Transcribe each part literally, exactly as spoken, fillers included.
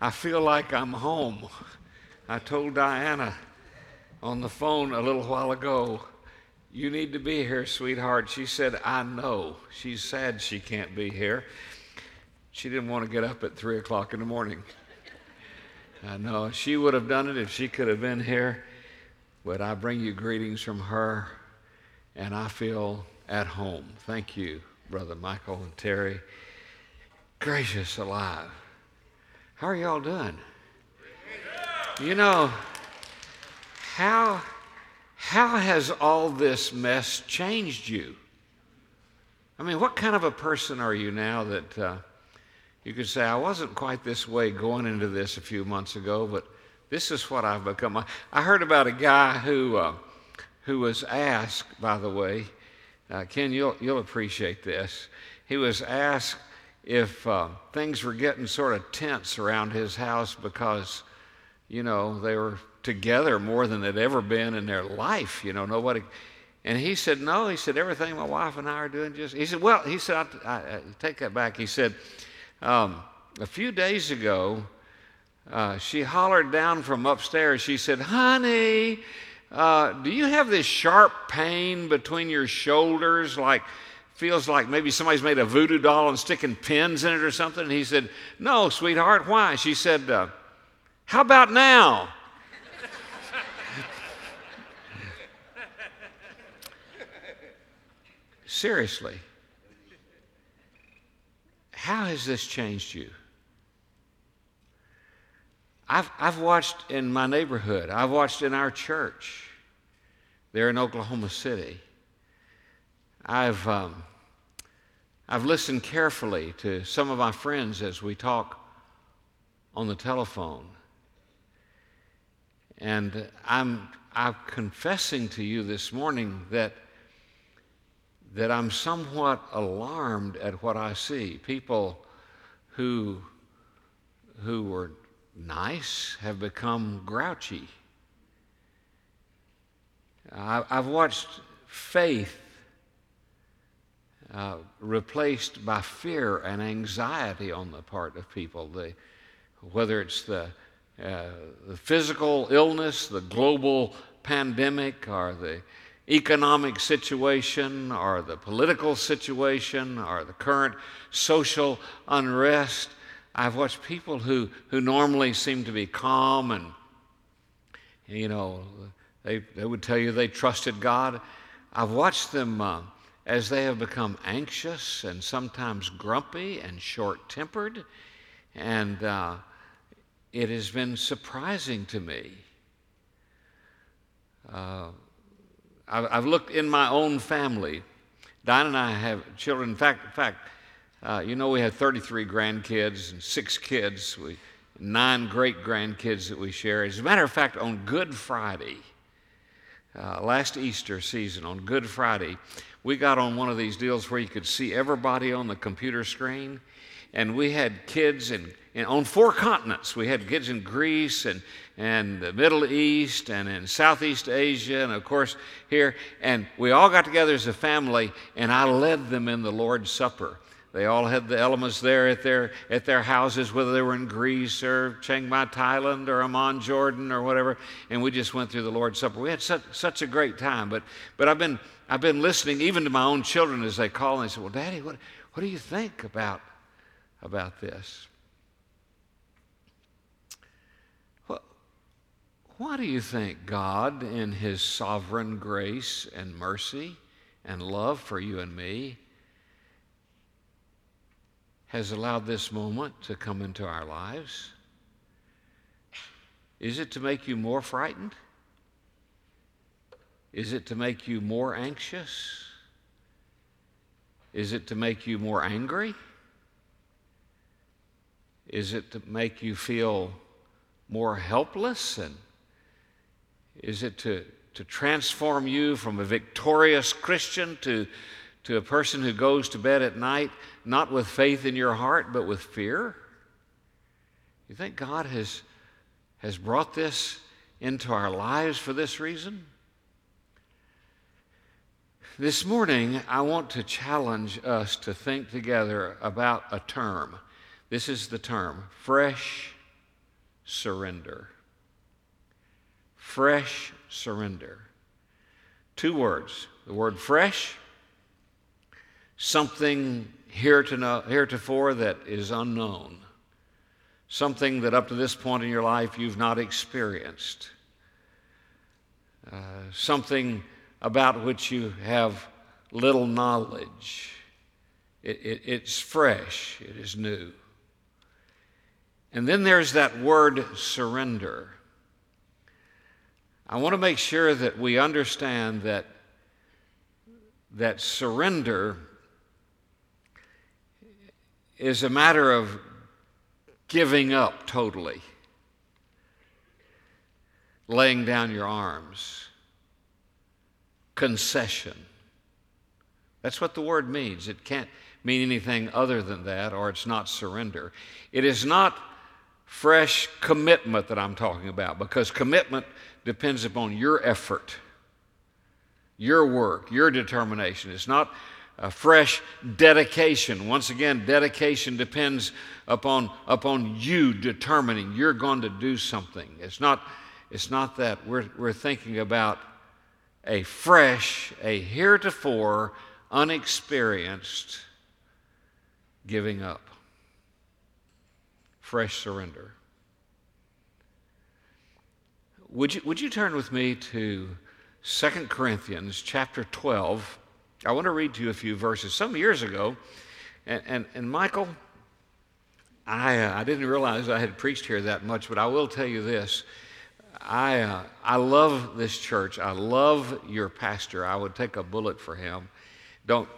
I feel like I'm home. I told Diana on the phone a little while ago, you need to be here, sweetheart. She said, I know. She's sad she can't be here. She didn't want to get up at three o'clock in the morning. I know. She would have done it if she could have been here. But I bring you greetings from her, and I feel at home. Thank you, Brother Michael and Terry. Gracious alive. How are y'all doing? You know, how, how has all this mess changed you? I mean, what kind of a person are you now that uh, you could say, I wasn't quite this way going into this a few months ago, but this is what I've become. I heard about a guy who uh, who was asked, by the way, uh, Ken, you'll, you'll appreciate this. He was asked if uh, things were getting sort of tense around his house because, you know, they were together more than they'd ever been in their life. You know, nobody. And he said, no. He said, everything my wife and I are doing just. He said, well, he said, I, I, I take that back. He said, um, a few days ago, Uh, she hollered down from upstairs. She said, honey, uh, do you have this sharp pain between your shoulders? Like, feels like maybe somebody's made a voodoo doll and sticking pins in it or something. And he said, no, sweetheart, why? She said, uh, how about now? Seriously, how has this changed you? I've, I've watched in my neighborhood. I've watched in our church there in Oklahoma City. I've, um, I've listened carefully to some of my friends as we talk on the telephone. And I'm, I'm confessing to you this morning that, that I'm somewhat alarmed at what I see. People who, who were nice have become grouchy. I, I've watched faith uh, replaced by fear and anxiety on the part of people. The, whether it's the, uh, the physical illness, the global pandemic, or the economic situation, or the political situation, or the current social unrest. I've watched people who, who normally seem to be calm and, you know, they, they would tell you they trusted God. I've watched them uh, as they have become anxious and sometimes grumpy and short-tempered, and uh, it has been surprising to me. Uh, I've, I've looked in my own family. Diane and I have children. In fact, in fact, Uh, you know, we had thirty-three grandkids and six kids, we, nine great-grandkids that we share. As a matter of fact, on Good Friday, uh, last Easter season, on Good Friday, we got on one of these deals where you could see everybody on the computer screen, and we had kids in, in, on four continents. We had kids in Greece and, and the Middle East and in Southeast Asia and, of course, here. And we all got together as a family, and I led them in the Lord's Supper. They all had the elements there at their at their houses, whether they were in Greece or Chiang Mai, Thailand, or Amman, Jordan, or whatever. And we just went through the Lord's Supper. We had such such a great time. But but I've been I've been listening even to my own children as they call and they say, "Well, Daddy, what what do you think about about this? Well, why do you think God, in His sovereign grace and mercy and love for you and me, has allowed this moment to come into our lives? Is it to make you more frightened? Is it to make you more anxious? Is it to make you more angry? Is it to make you feel more helpless? And is it to, to transform you from a victorious Christian to to a person who goes to bed at night, not with faith in your heart, but with fear? You think God has, has brought this into our lives for this reason? This morning, I want to challenge us to think together about a term. This is the term, fresh surrender. Fresh surrender. Two words. The word fresh, something heretofore that is unknown, something that up to this point in your life you've not experienced, uh, something about which you have little knowledge. It, it, it's fresh. It is new. And then there's that word surrender. I want to make sure that we understand that, that surrender is a matter of giving up totally, laying down your arms, concession. That's what the word means. It can't mean anything other than that, or it's not surrender. It is not fresh commitment that I'm talking about, because commitment depends upon your effort, your work, your determination. It's not a fresh dedication. Once again, dedication depends upon, upon you determining you're going to do something. It's not, it's not that. We're, we're thinking about a fresh, a heretofore, unexperienced giving up. Fresh surrender. Would you, would you turn with me to Second Corinthians chapter twelve? I want to read to you a few verses. Some years ago, and, and, and Michael, I, uh, I didn't realize I had preached here that much, but I will tell you this. I, uh, I love this church. I love your pastor. I would take a bullet for him. Don't,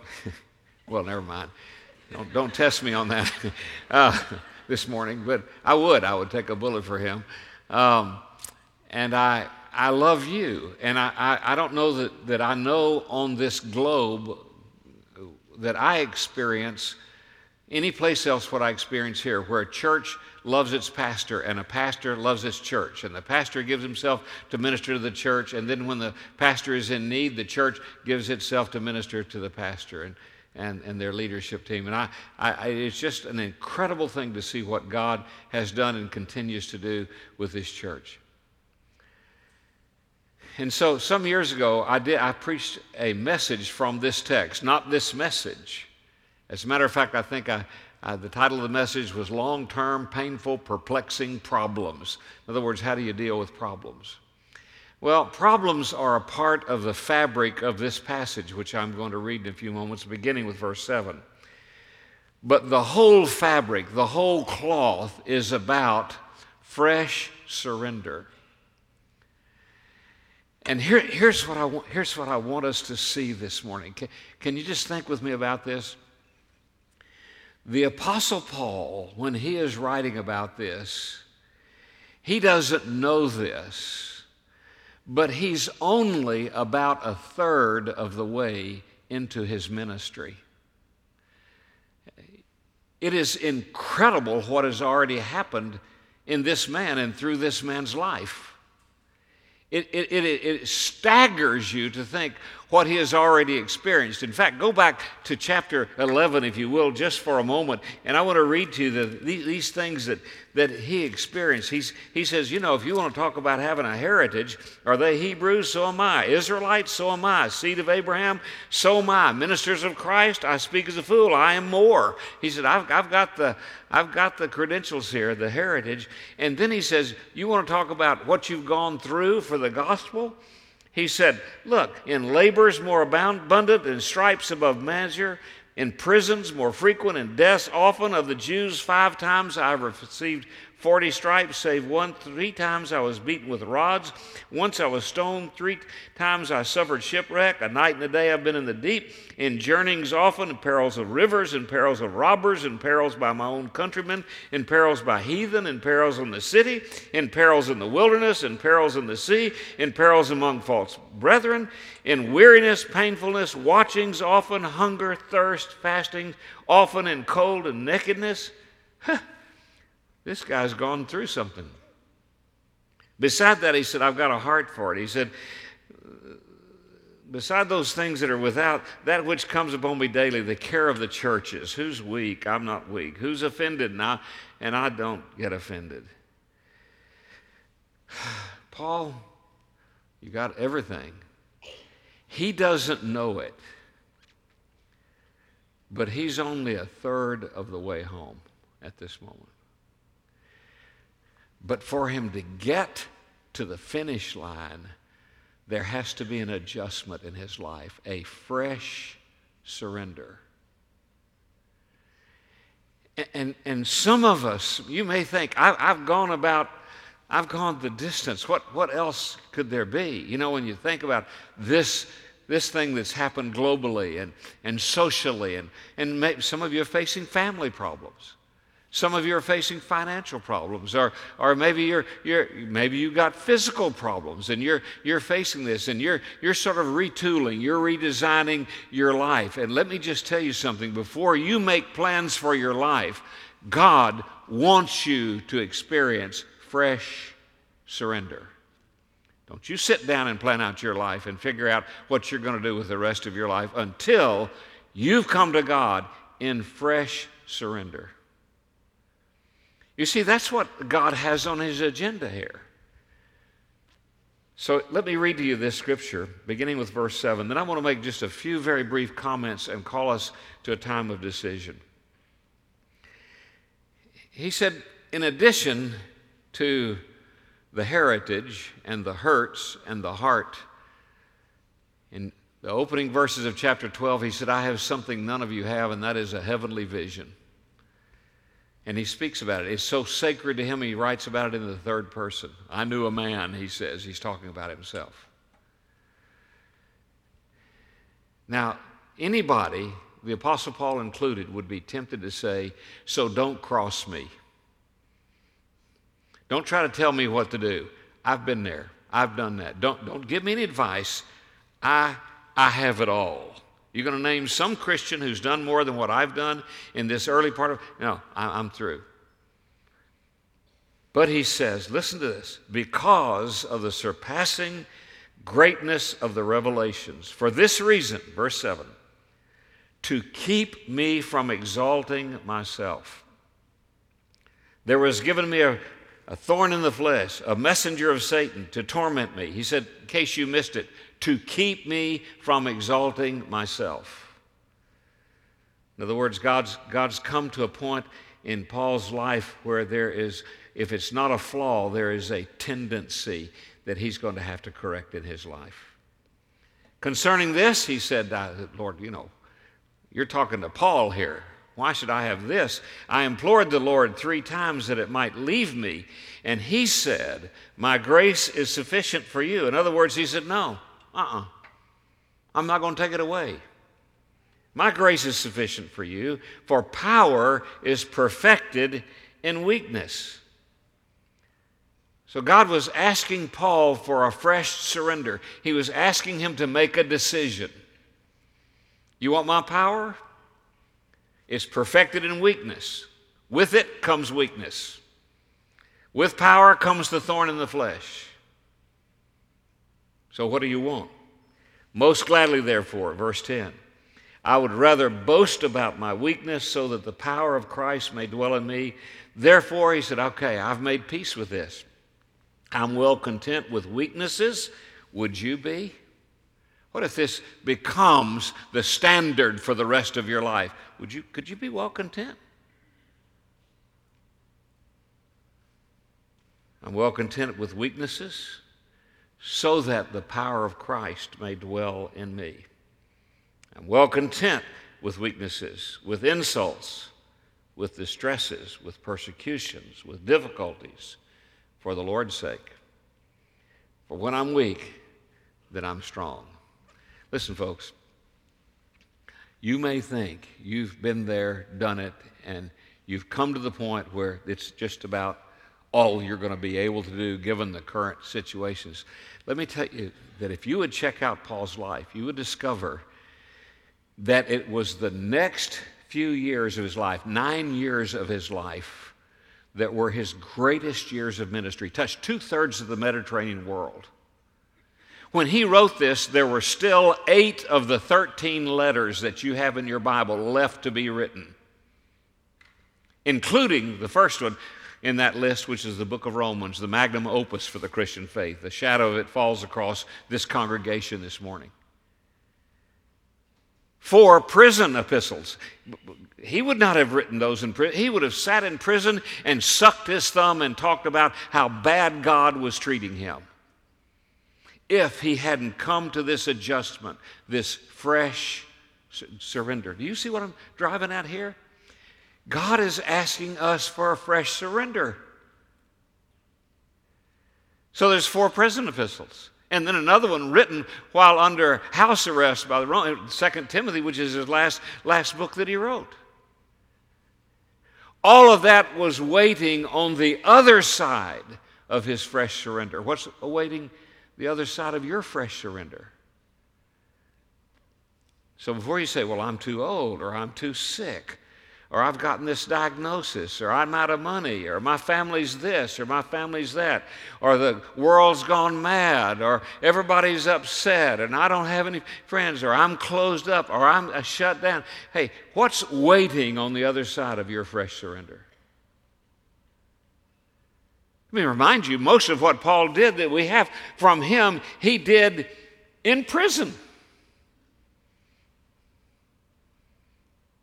well, never mind. Don't, don't test me on that. Uh, this morning, but I would. I would take a bullet for him. Um, and I I love you. And I, I, I don't know that, that I know on this globe that I experience any place else what I experience here, where a church loves its pastor and a pastor loves its church. And the pastor gives himself to minister to the church. And then when the pastor is in need, the church gives itself to minister to the pastor. And And, and their leadership team. And I, I, it's just an incredible thing to see what God has done and continues to do with this church. And so some years ago, I, did, I preached a message from this text, not this message. As a matter of fact, I think I, I, the title of the message was Long-Term Painful Perplexing Problems. In other words, how do you deal with problems? Well, problems are a part of the fabric of this passage, which I'm going to read in a few moments, beginning with verse seven. But the whole fabric, the whole cloth, is about fresh surrender. And here, here's, what I want, here's what I want us to see this morning. Can, can you just think with me about this? The Apostle Paul, when he is writing about this, he doesn't know this. But he's only about a third of the way into his ministry. It is incredible what has already happened in this man and through this man's life. It, it, it, it staggers you to think what he has already experienced. In fact, go back to chapter eleven, if you will, just for a moment, and I want to read to you the, these things that, that he experienced. He's, he says, you know, if you want to talk about having a heritage, are they Hebrews? So am I. Israelites? So am I. Seed of Abraham? So am I. Ministers of Christ? I speak as a fool. I am more. He said, I've, I've got the, I've got the credentials here, the heritage. And then he says, you want to talk about what you've gone through for the gospel? He said, look, in labors more abundant, in stripes above measure, in prisons more frequent, in deaths often. Of the Jews five times I have received forty stripes, save one. Three times I was beaten with rods. Once I was stoned. Three times I suffered shipwreck. A night and a day I've been in the deep, in journeyings often, in perils of rivers, in perils of robbers, in perils by my own countrymen, in perils by heathen, in perils in the city, in perils in the wilderness, in perils in the sea, in perils among false brethren, in weariness, painfulness, watchings often, hunger, thirst, fasting, often in cold and nakedness. Huh. This guy's gone through something. Beside that, he said, I've got a heart for it. He said, beside those things that are without, that which comes upon me daily, the care of the churches. Who's weak? I'm not weak. Who's offended? And I, and I don't get offended. Paul, you got everything. He doesn't know it, but he's only a third of the way home at this moment. But for him to get to the finish line, there has to be an adjustment in his life, a fresh surrender. And, and, and some of us, you may think, I, I've gone about, I've gone the distance. What, what else could there be? You know, when you think about this, this thing that's happened globally and, and socially, and, and maybe some of you are facing family problems. Some of you are facing financial problems, or or maybe you're you're maybe you got physical problems, and you're you're facing this, and you're you're sort of retooling, you're redesigning your life. And let me just tell you something: before you make plans for your life, God wants you to experience fresh surrender. Don't you sit down and plan out your life and figure out what you're going to do with the rest of your life until you've come to God in fresh surrender. You see, that's what God has on his agenda here. So let me read to you this scripture, beginning with verse seven. Then I want to make just a few very brief comments and call us to a time of decision. He said, in addition to the heritage and the hurts and the heart, in the opening verses of chapter twelve, he said, I have something none of you have, and that is a heavenly vision. And he speaks about it. It's so sacred to him, he writes about it in the third person. I knew a man, he says. He's talking about himself. Now, anybody, the Apostle Paul included, would be tempted to say, so don't cross me. Don't try to tell me what to do. I've been there. I've done that. Don't, don't give me any advice. I, I have it all. You're going to name some Christian who's done more than what I've done in this early part of... No, I'm through. But he says, listen to this, because of the surpassing greatness of the revelations. For this reason, verse seven, to keep me from exalting myself, there was given me a, a thorn in the flesh, a messenger of Satan to torment me. He said, in case you missed it, to keep me from exalting myself. In other words, God's, God's come to a point in Paul's life where there is, if it's not a flaw, there is a tendency that he's going to have to correct in his life. Concerning this, he said, Lord, you know, you're talking to Paul here. Why should I have this? I implored the Lord three times that it might leave me, and he said, my grace is sufficient for you. In other words, he said, no. Uh-uh. I'm not going to take it away. My grace is sufficient for you, for power is perfected in weakness. So God was asking Paul for a fresh surrender. He was asking him to make a decision. You want my power? It's perfected in weakness. With it comes weakness. With power comes the thorn in the flesh. So what do you want? Most gladly, therefore, verse ten, I would rather boast about my weakness so that the power of Christ may dwell in me. Therefore, he said, okay, I've made peace with this. I'm well content with weaknesses. Would you be? What if this becomes the standard for the rest of your life? Would you, could you be well content? I'm well content with weaknesses, so that the power of Christ may dwell in me. I'm well content with weaknesses, with insults, with distresses, with persecutions, with difficulties, for the Lord's sake. For when I'm weak, then I'm strong. Listen, folks, you may think you've been there, done it, and you've come to the point where it's just about all you're going to be able to do given the current situations. Let me tell you that if you would check out Paul's life, you would discover that it was the next few years of his life, nine years of his life, that were his greatest years of ministry, touched two-thirds of the Mediterranean world. When he wrote this, there were still eight of the thirteen letters that you have in your Bible left to be written, including the first one, in that list, which is the book of Romans, the magnum opus for the Christian faith. The shadow of it falls across this congregation this morning. Four prison epistles. He would not have written those in prison. He would have sat in prison and sucked his thumb and talked about how bad God was treating him if he hadn't come to this adjustment, this fresh surrender. Do you see what I'm driving at here? God is asking us for a fresh surrender. So there's four prison epistles. And then another one written while under house arrest by the Romans, Second Timothy, which is his last, last book that he wrote. All of that was waiting on the other side of his fresh surrender. What's awaiting the other side of your fresh surrender? So before you say, well, I'm too old, or I'm too sick, or I've gotten this diagnosis, or I'm out of money, or my family's this, or my family's that, or the world's gone mad, or everybody's upset, and I don't have any friends, or I'm closed up, or I'm shut down. Hey, what's waiting on the other side of your fresh surrender? Let me remind you, most of what Paul did that we have from him, he did in prison.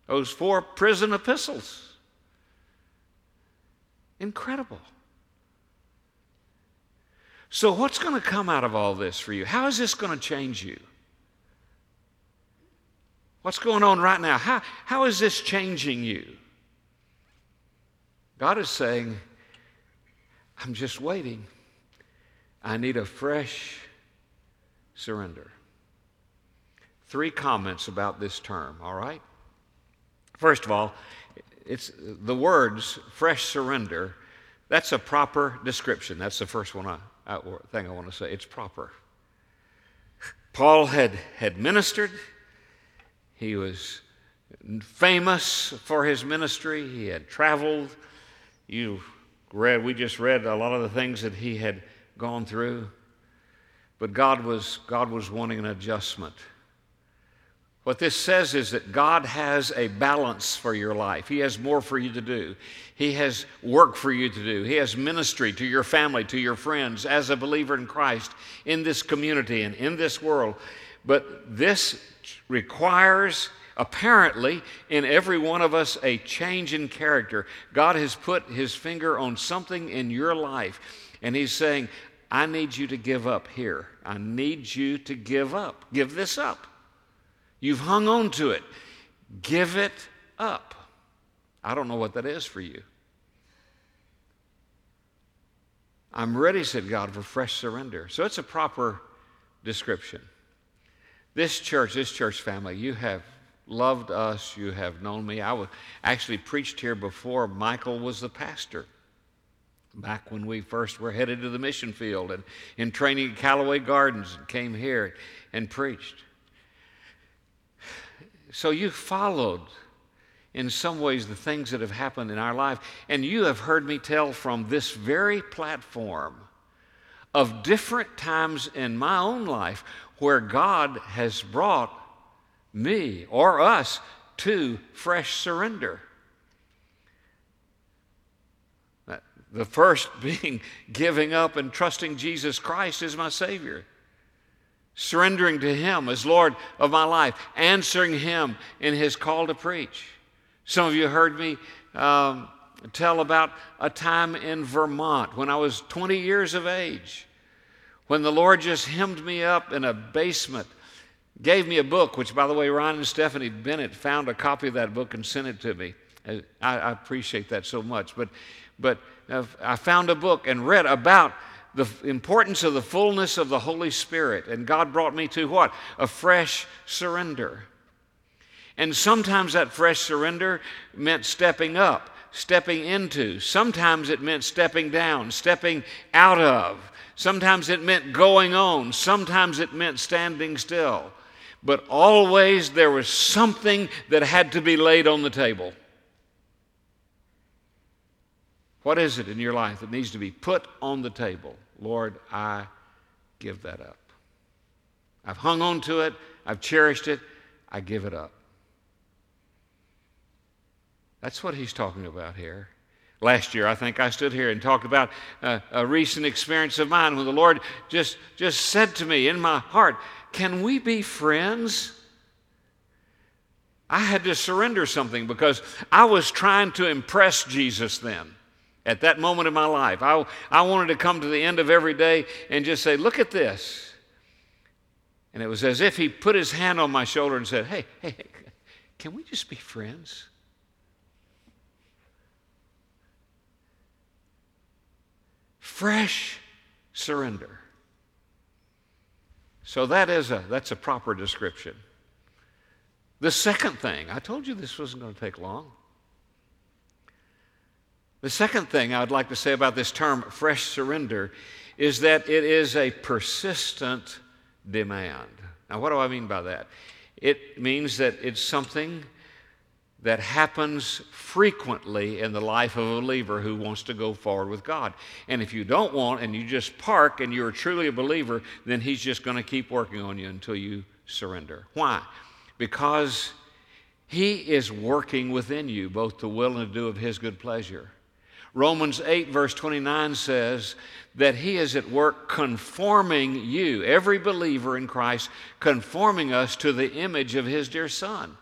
Those four prison epistles. Incredible. So what's going to come out of all this for you? How is this going to change you? What's going on right now? How, how is this changing you? God is saying, I'm just waiting. I need a fresh surrender. Three comments about this term, all right? First of all, it's the words fresh surrender. That's a proper description. That's the first one I, I, thing I want to say. It's proper. Paul had, had ministered. He was famous for his ministry. He had traveled. You read, we just read a lot of the things that he had gone through. But God was, God was wanting an adjustment. What this says is that God has a balance for your life. He has more for you to do. He has work for you to do. He has ministry to your family, to your friends, as a believer in Christ, in this community and in this world. But this requires, apparently, in every one of us, a change in character. God has put his finger on something in your life, and he's saying, I need you to give up here. I need you to give up. Give this up. You've hung on to it. Give it up. I don't know what that is for you. I'm ready, said God, for fresh surrender. So it's a proper description. This church, this church family, you have loved us. You have known me. I was actually preached here before Michael was the pastor, back when we first were headed to the mission field and in training at Callaway Gardens and came here and preached. So you followed, in some ways, the things that have happened in our life. And you have heard me tell from this very platform of different times in my own life where God has brought me or us to fresh surrender. The first being giving up and trusting Jesus Christ as my Savior. Surrendering to him as Lord of my life, answering him in his call to preach. Some of you heard me um, tell about a time in Vermont when I was twenty years of age, when the Lord just hemmed me up in a basement, gave me a book, which, by the way, Ryan and Stephanie Bennett found a copy of that book and sent it to me. I, I appreciate that so much. But, but I found a book and read about the importance of the fullness of the Holy Spirit. And God brought me to what? A fresh surrender. And sometimes that fresh surrender meant stepping up, stepping into. Sometimes it meant stepping down, stepping out of. Sometimes it meant going on. Sometimes it meant standing still. But always there was something that had to be laid on the table. What is it in your life that needs to be put on the table? Lord, I give that up. I've hung on to it. I've cherished it. I give it up. That's what he's talking about here. Last year, I think I stood here and talked about uh, a recent experience of mine when the Lord just, just said to me in my heart, can we be friends? I had to surrender something because I was trying to impress Jesus then. At that moment in my life, I, I wanted to come to the end of every day and just say, look at this. And it was as if he put his hand on my shoulder and said, hey, hey, can we just be friends? Fresh surrender. So that is a, that's a proper description. The second thing, I told you this wasn't going to take long. The second thing I would like to say about this term, fresh surrender, is that it is a persistent demand. Now, what do I mean by that? It means that it's something that happens frequently in the life of a believer who wants to go forward with God. And if you don't want and you just park and you're truly a believer, then he's just going to keep working on you until you surrender. Why? Because he is working within you, both to will and to do of his good pleasure. Romans eight, verse twenty-nine says that he is at work conforming you, every believer in Christ, conforming us to the image of his dear Son.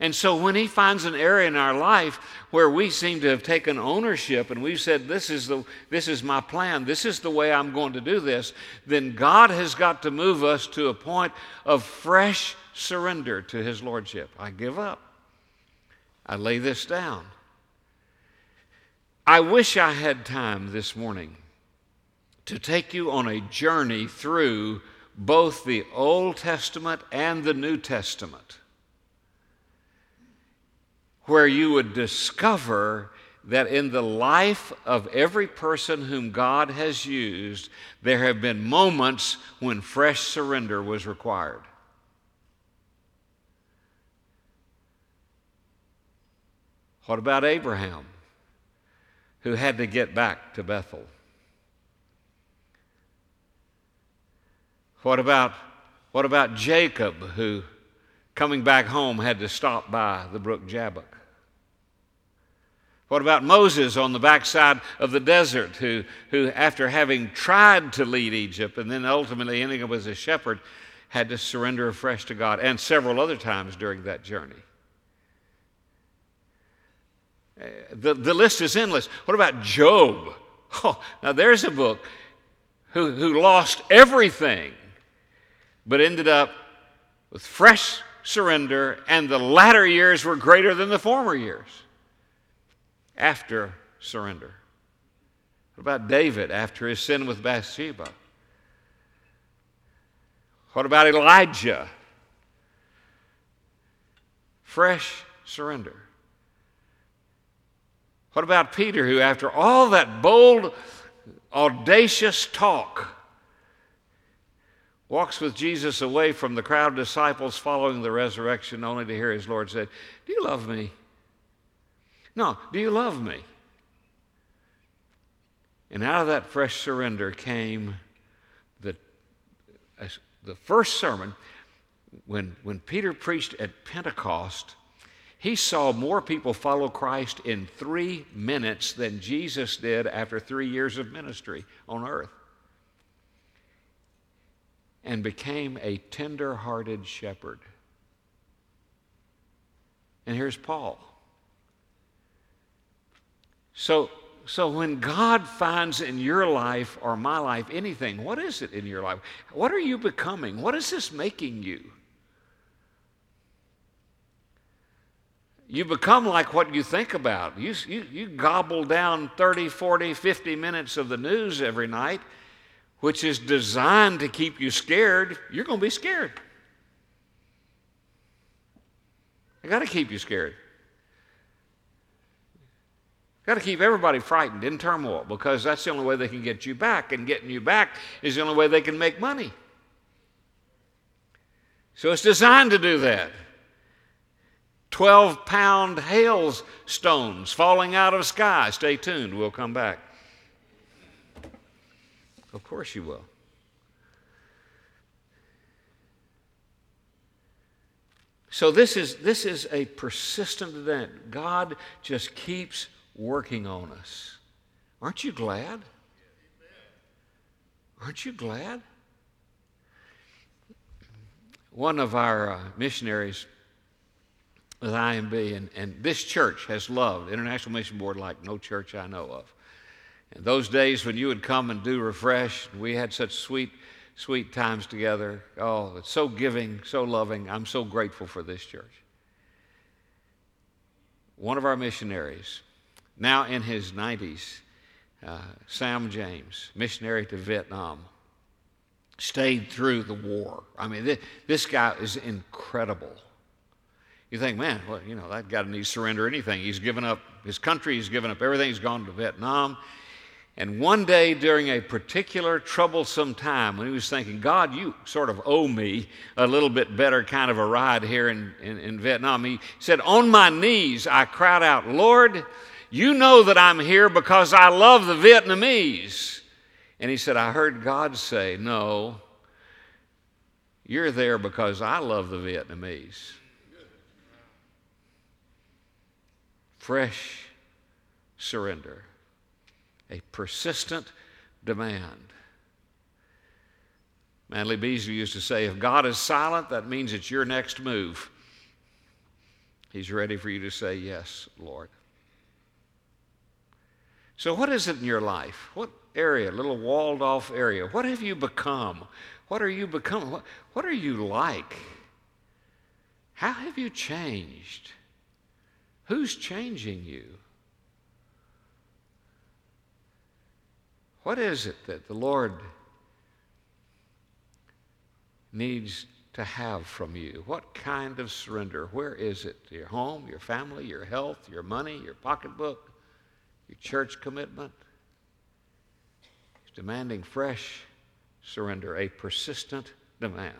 And so when he finds an area in our life where we seem to have taken ownership and we've said, this is the, this is my plan, this is the way I'm going to do this, then God has got to move us to a point of fresh surrender to his lordship. I give up. I lay this down. I wish I had time this morning to take you on a journey through both the Old Testament and the New Testament, where you would discover that in the life of every person whom God has used, there have been moments when fresh surrender was required. What about Abraham, who had to get back to Bethel? What about, what about Jacob, who, coming back home, had to stop by the brook Jabbok? What about Moses on the backside of the desert, who, who after having tried to lead Egypt and then ultimately ending up as a shepherd, had to surrender afresh to God, and several other times during that journey? The, the list is endless. What about Job? Oh, now there's a book who, who lost everything but ended up with fresh surrender, and the latter years were greater than the former years after surrender. What about David after his sin with Bathsheba? What about Elijah? Fresh surrender. What about Peter, who after all that bold, audacious talk, walks with Jesus away from the crowd of disciples following the resurrection, only to hear his Lord say, do you love me? No, do you love me? And out of that fresh surrender came the, the first sermon. When, when Peter preached at Pentecost, he saw more people follow Christ in three minutes than Jesus did after three years of ministry on earth, and became a tender-hearted shepherd. And here's Paul. So, so when God finds in your life or my life anything, what is it in your life? What are you becoming? What is this making you? You become like what you think about. You, you, you gobble down thirty, forty, fifty minutes of the news every night, which is designed to keep you scared. You're going to be scared. I got to keep you scared. Got to keep everybody frightened, in turmoil, because that's the only way they can get you back, and getting you back is the only way they can make money. So it's designed to do that. twelve-pound hailstones falling out of the sky. Stay tuned. We'll come back. Of course you will. So this is, this is a persistent event. God just keeps working on us. Aren't you glad? Aren't you glad? One of our uh, missionaries with I M B, and, and this church has loved International Mission Board like no church I know of. And those days when you would come and do Refresh, we had such sweet, sweet times together. Oh, it's so giving, so loving. I'm so grateful for this church. One of our missionaries, now in his nineties, uh, Sam James, missionary to Vietnam, stayed through the war. I mean, th- this guy is incredible. You think, man, well, you know, that guy didn't need to surrender anything. He's given up his country. He's given up everything. He's gone to Vietnam. And one day during a particular troublesome time when he was thinking, God, you sort of owe me a little bit better kind of a ride here in, in, in Vietnam, he said, on my knees I cried out, Lord, you know that I'm here because I love the Vietnamese. And he said, I heard God say, no, you're there because I love the Vietnamese. Fresh surrender. A persistent demand. Manley Beasley used to say, if God is silent, that means it's your next move. He's ready for you to say, yes, Lord. So what is it in your life? What area, little walled-off area? What have you become? What are you becoming? What, what are you like? How have you changed? Who's changing you? What is it that the Lord needs to have from you? What kind of surrender? Where is it? Your home, your family, your health, your money, your pocketbook, your church commitment? He's demanding fresh surrender, a persistent demand.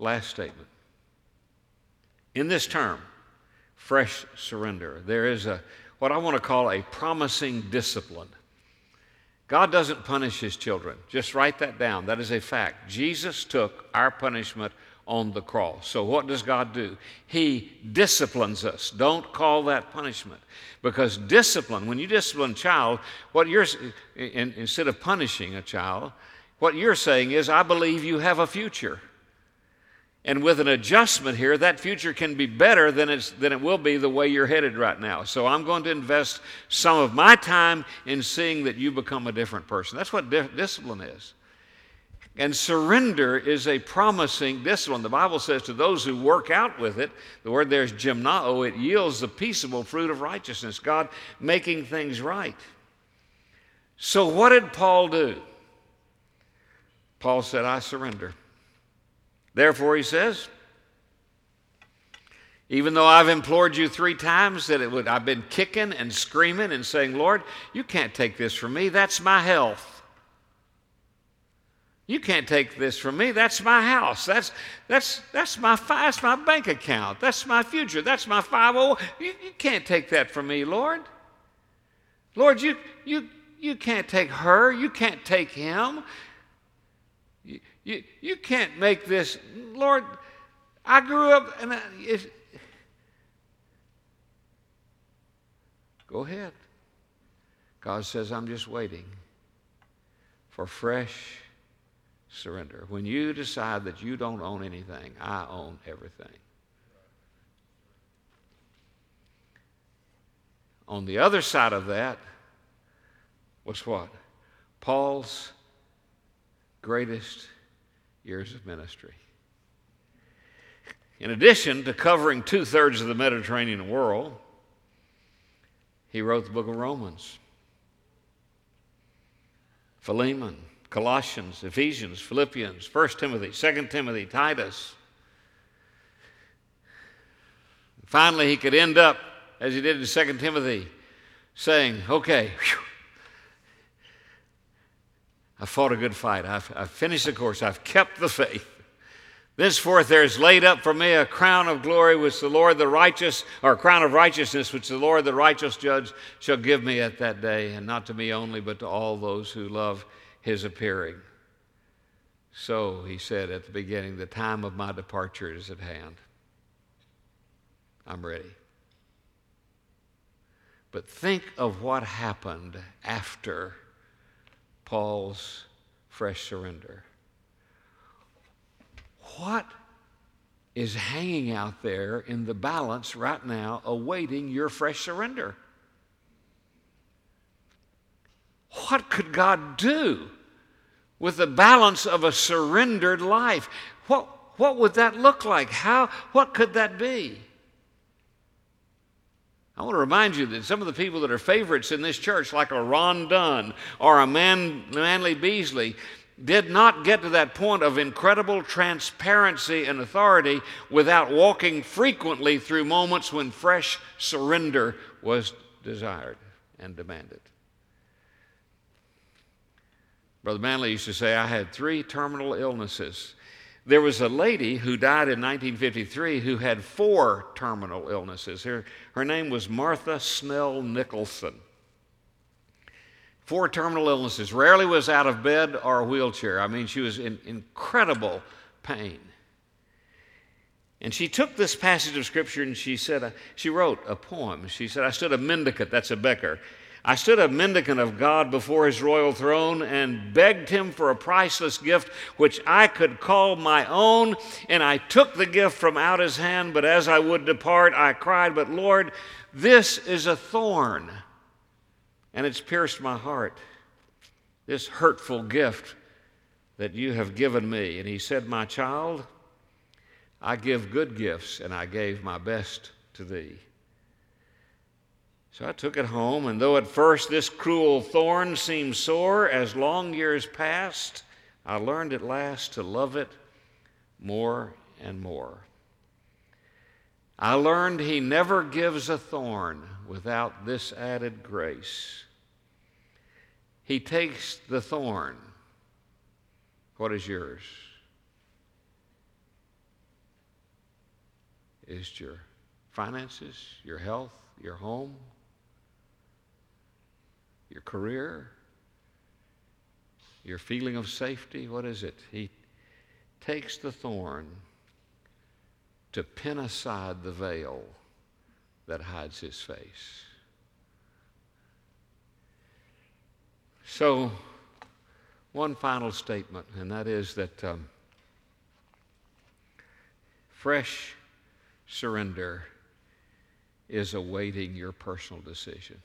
Last statement. In this term, fresh surrender, there is a what I want to call a promising discipline. God doesn't punish his children. Just write that down. That is a fact. Jesus took our punishment on the cross. So what does God do? He disciplines us. Don't call that punishment. Because discipline, when you discipline a child, what you're in, instead of punishing a child, what you're saying is, I believe you have a future. And with an adjustment here, that future can be better than, it's, than it will be the way you're headed right now. So I'm going to invest some of my time in seeing that you become a different person. That's what di- discipline is. And surrender is a promising discipline. The Bible says to those who work out with it, the word there is gymnao, it yields the peaceable fruit of righteousness, God making things right. So what did Paul do? Paul said, I surrender. Therefore, he says, even though I've implored you three times that it would, I've been kicking and screaming and saying, Lord, you can't take this from me. That's my health. You can't take this from me. That's my house. That's, that's, that's, my, that's my bank account. That's my future. That's my five oh one. You, you can't take that from me, Lord. Lord, you, you, you can't take her. You can't take him. You, You, you can't make this, Lord, I grew up and I, it, go ahead. God says, I'm just waiting for fresh surrender. When you decide that you don't own anything, I own everything. On the other side of that was what? Paul's greatest years of ministry. In addition to covering two-thirds of the Mediterranean world, he wrote the book of Romans, Philemon, Colossians, Ephesians, Philippians, First Timothy, Second Timothy, Titus. Finally, he could end up, as he did in Second Timothy, saying, okay, whew, I fought a good fight. I've, I've finished the course. I've kept the faith. Thenceforth there is laid up for me a crown of glory which the Lord the righteous, or a crown of righteousness which the Lord the righteous judge shall give me at that day, and not to me only, but to all those who love his appearing. So, he said at the beginning, the time of my departure is at hand. I'm ready. But think of what happened after Paul's fresh surrender. What is hanging out there in the balance right now, awaiting your fresh surrender? What could God do with the balance of a surrendered life? What, what would that look like? How, what could that be? I want to remind you that some of the people that are favorites in this church, like a Ron Dunn or a Man, Manley Beasley, did not get to that point of incredible transparency and authority without walking frequently through moments when fresh surrender was desired and demanded. Brother Manley used to say, I had three terminal illnesses. There was a lady who died in nineteen fifty-three who had four terminal illnesses. Her, her name was Martha Snell Nicholson. Four terminal illnesses. Rarely was out of bed or a wheelchair. I mean, she was in incredible pain. And she took this passage of Scripture and she said, she wrote a poem. She said, I stood a mendicant, that's a Becker. I stood a mendicant of God before his royal throne and begged him for a priceless gift which I could call my own. And I took the gift from out his hand, but as I would depart, I cried, but Lord, this is a thorn. And it's pierced my heart, this hurtful gift that you have given me. And he said, my child, I give good gifts, and I gave my best to thee. So I took it home, and though at first this cruel thorn seemed sore, as long years passed, I learned at last to love it more and more. I learned he never gives a thorn without this added grace. He takes the thorn. What is yours? Is your finances, your health, your home, your career, your feeling of safety? What is it? He takes the thorn to pin aside the veil that hides his face. So, one final statement, and that is that um, fresh surrender is awaiting your personal decision.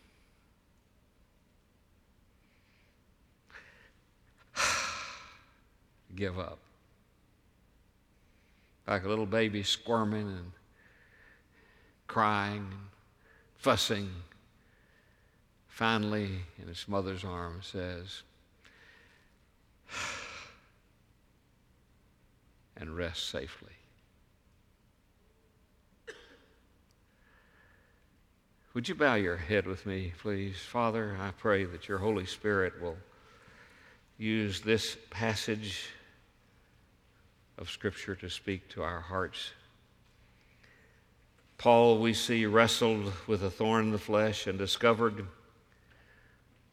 Give up. Like a little baby squirming and crying and fussing, finally in its mother's arms says, and rests safely. Would you bow your head with me, please? Father, I pray that your Holy Spirit will use this passage of Scripture to speak to our hearts. Paul, we see, wrestled with a thorn in the flesh and discovered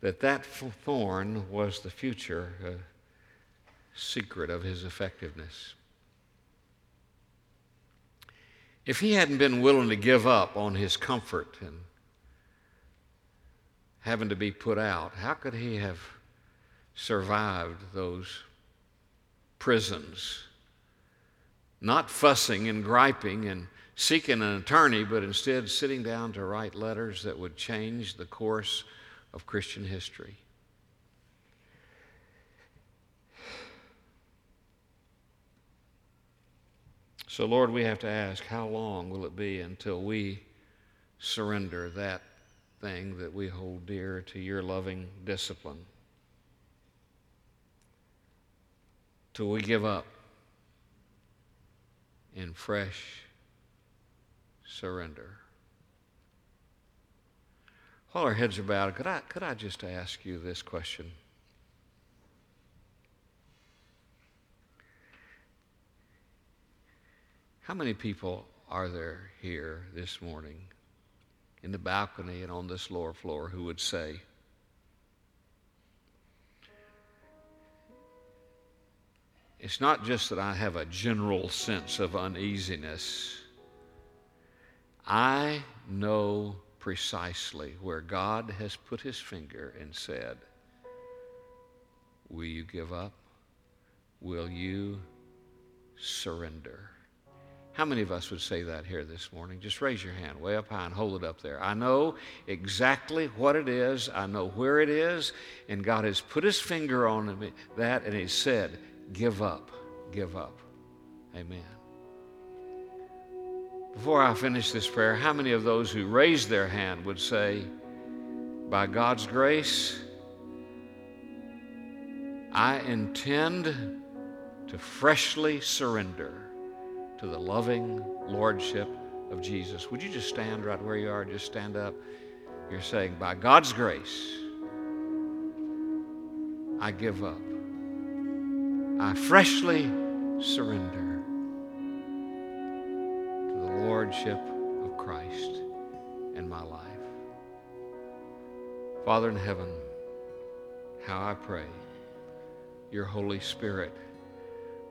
that that thorn was the future uh, secret of his effectiveness. If he hadn't been willing to give up on his comfort and having to be put out, how could he have survived those prisons? Not fussing and griping and seeking an attorney, but instead sitting down to write letters that would change the course of Christian history. So, Lord, we have to ask, how long will it be until we surrender that thing that we hold dear to your loving discipline? Till we give up in fresh surrender. While our heads are bowed, could I, could I just ask you this question? How many people are there here this morning in the balcony and on this lower floor who would say, it's not just that I have a general sense of uneasiness. I know precisely where God has put his finger and said, will you give up? Will you surrender? How many of us would say that here this morning? Just raise your hand way up high and hold it up there. I know exactly what it is. I know where it is. And God has put his finger on that, and he said, give up, give up. Amen. Before I finish this prayer, how many of those who raised their hand would say, by God's grace, I intend to freshly surrender to the loving lordship of Jesus? Would you just stand right where you are? Just stand up. You're saying, by God's grace, I give up. I freshly surrender to the lordship of Christ in my life. Father in heaven, how I pray your Holy Spirit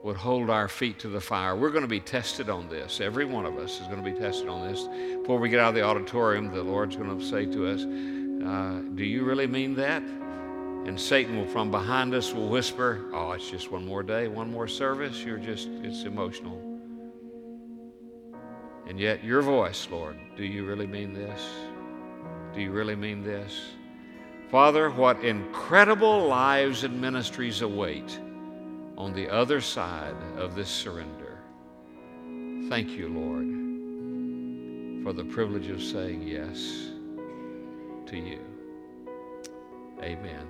would hold our feet to the fire. We're going to be tested on this. Every one of us is going to be tested on this. Before we get out of the auditorium, the Lord's going to say to us, uh, do you really mean that? And Satan will, from behind us, will whisper, oh, it's just one more day, one more service. You're just, it's emotional. And yet your voice, Lord, do you really mean this? Do you really mean this? Father, what incredible lives and ministries await on the other side of this surrender. Thank you, Lord, for the privilege of saying yes to you. Amen.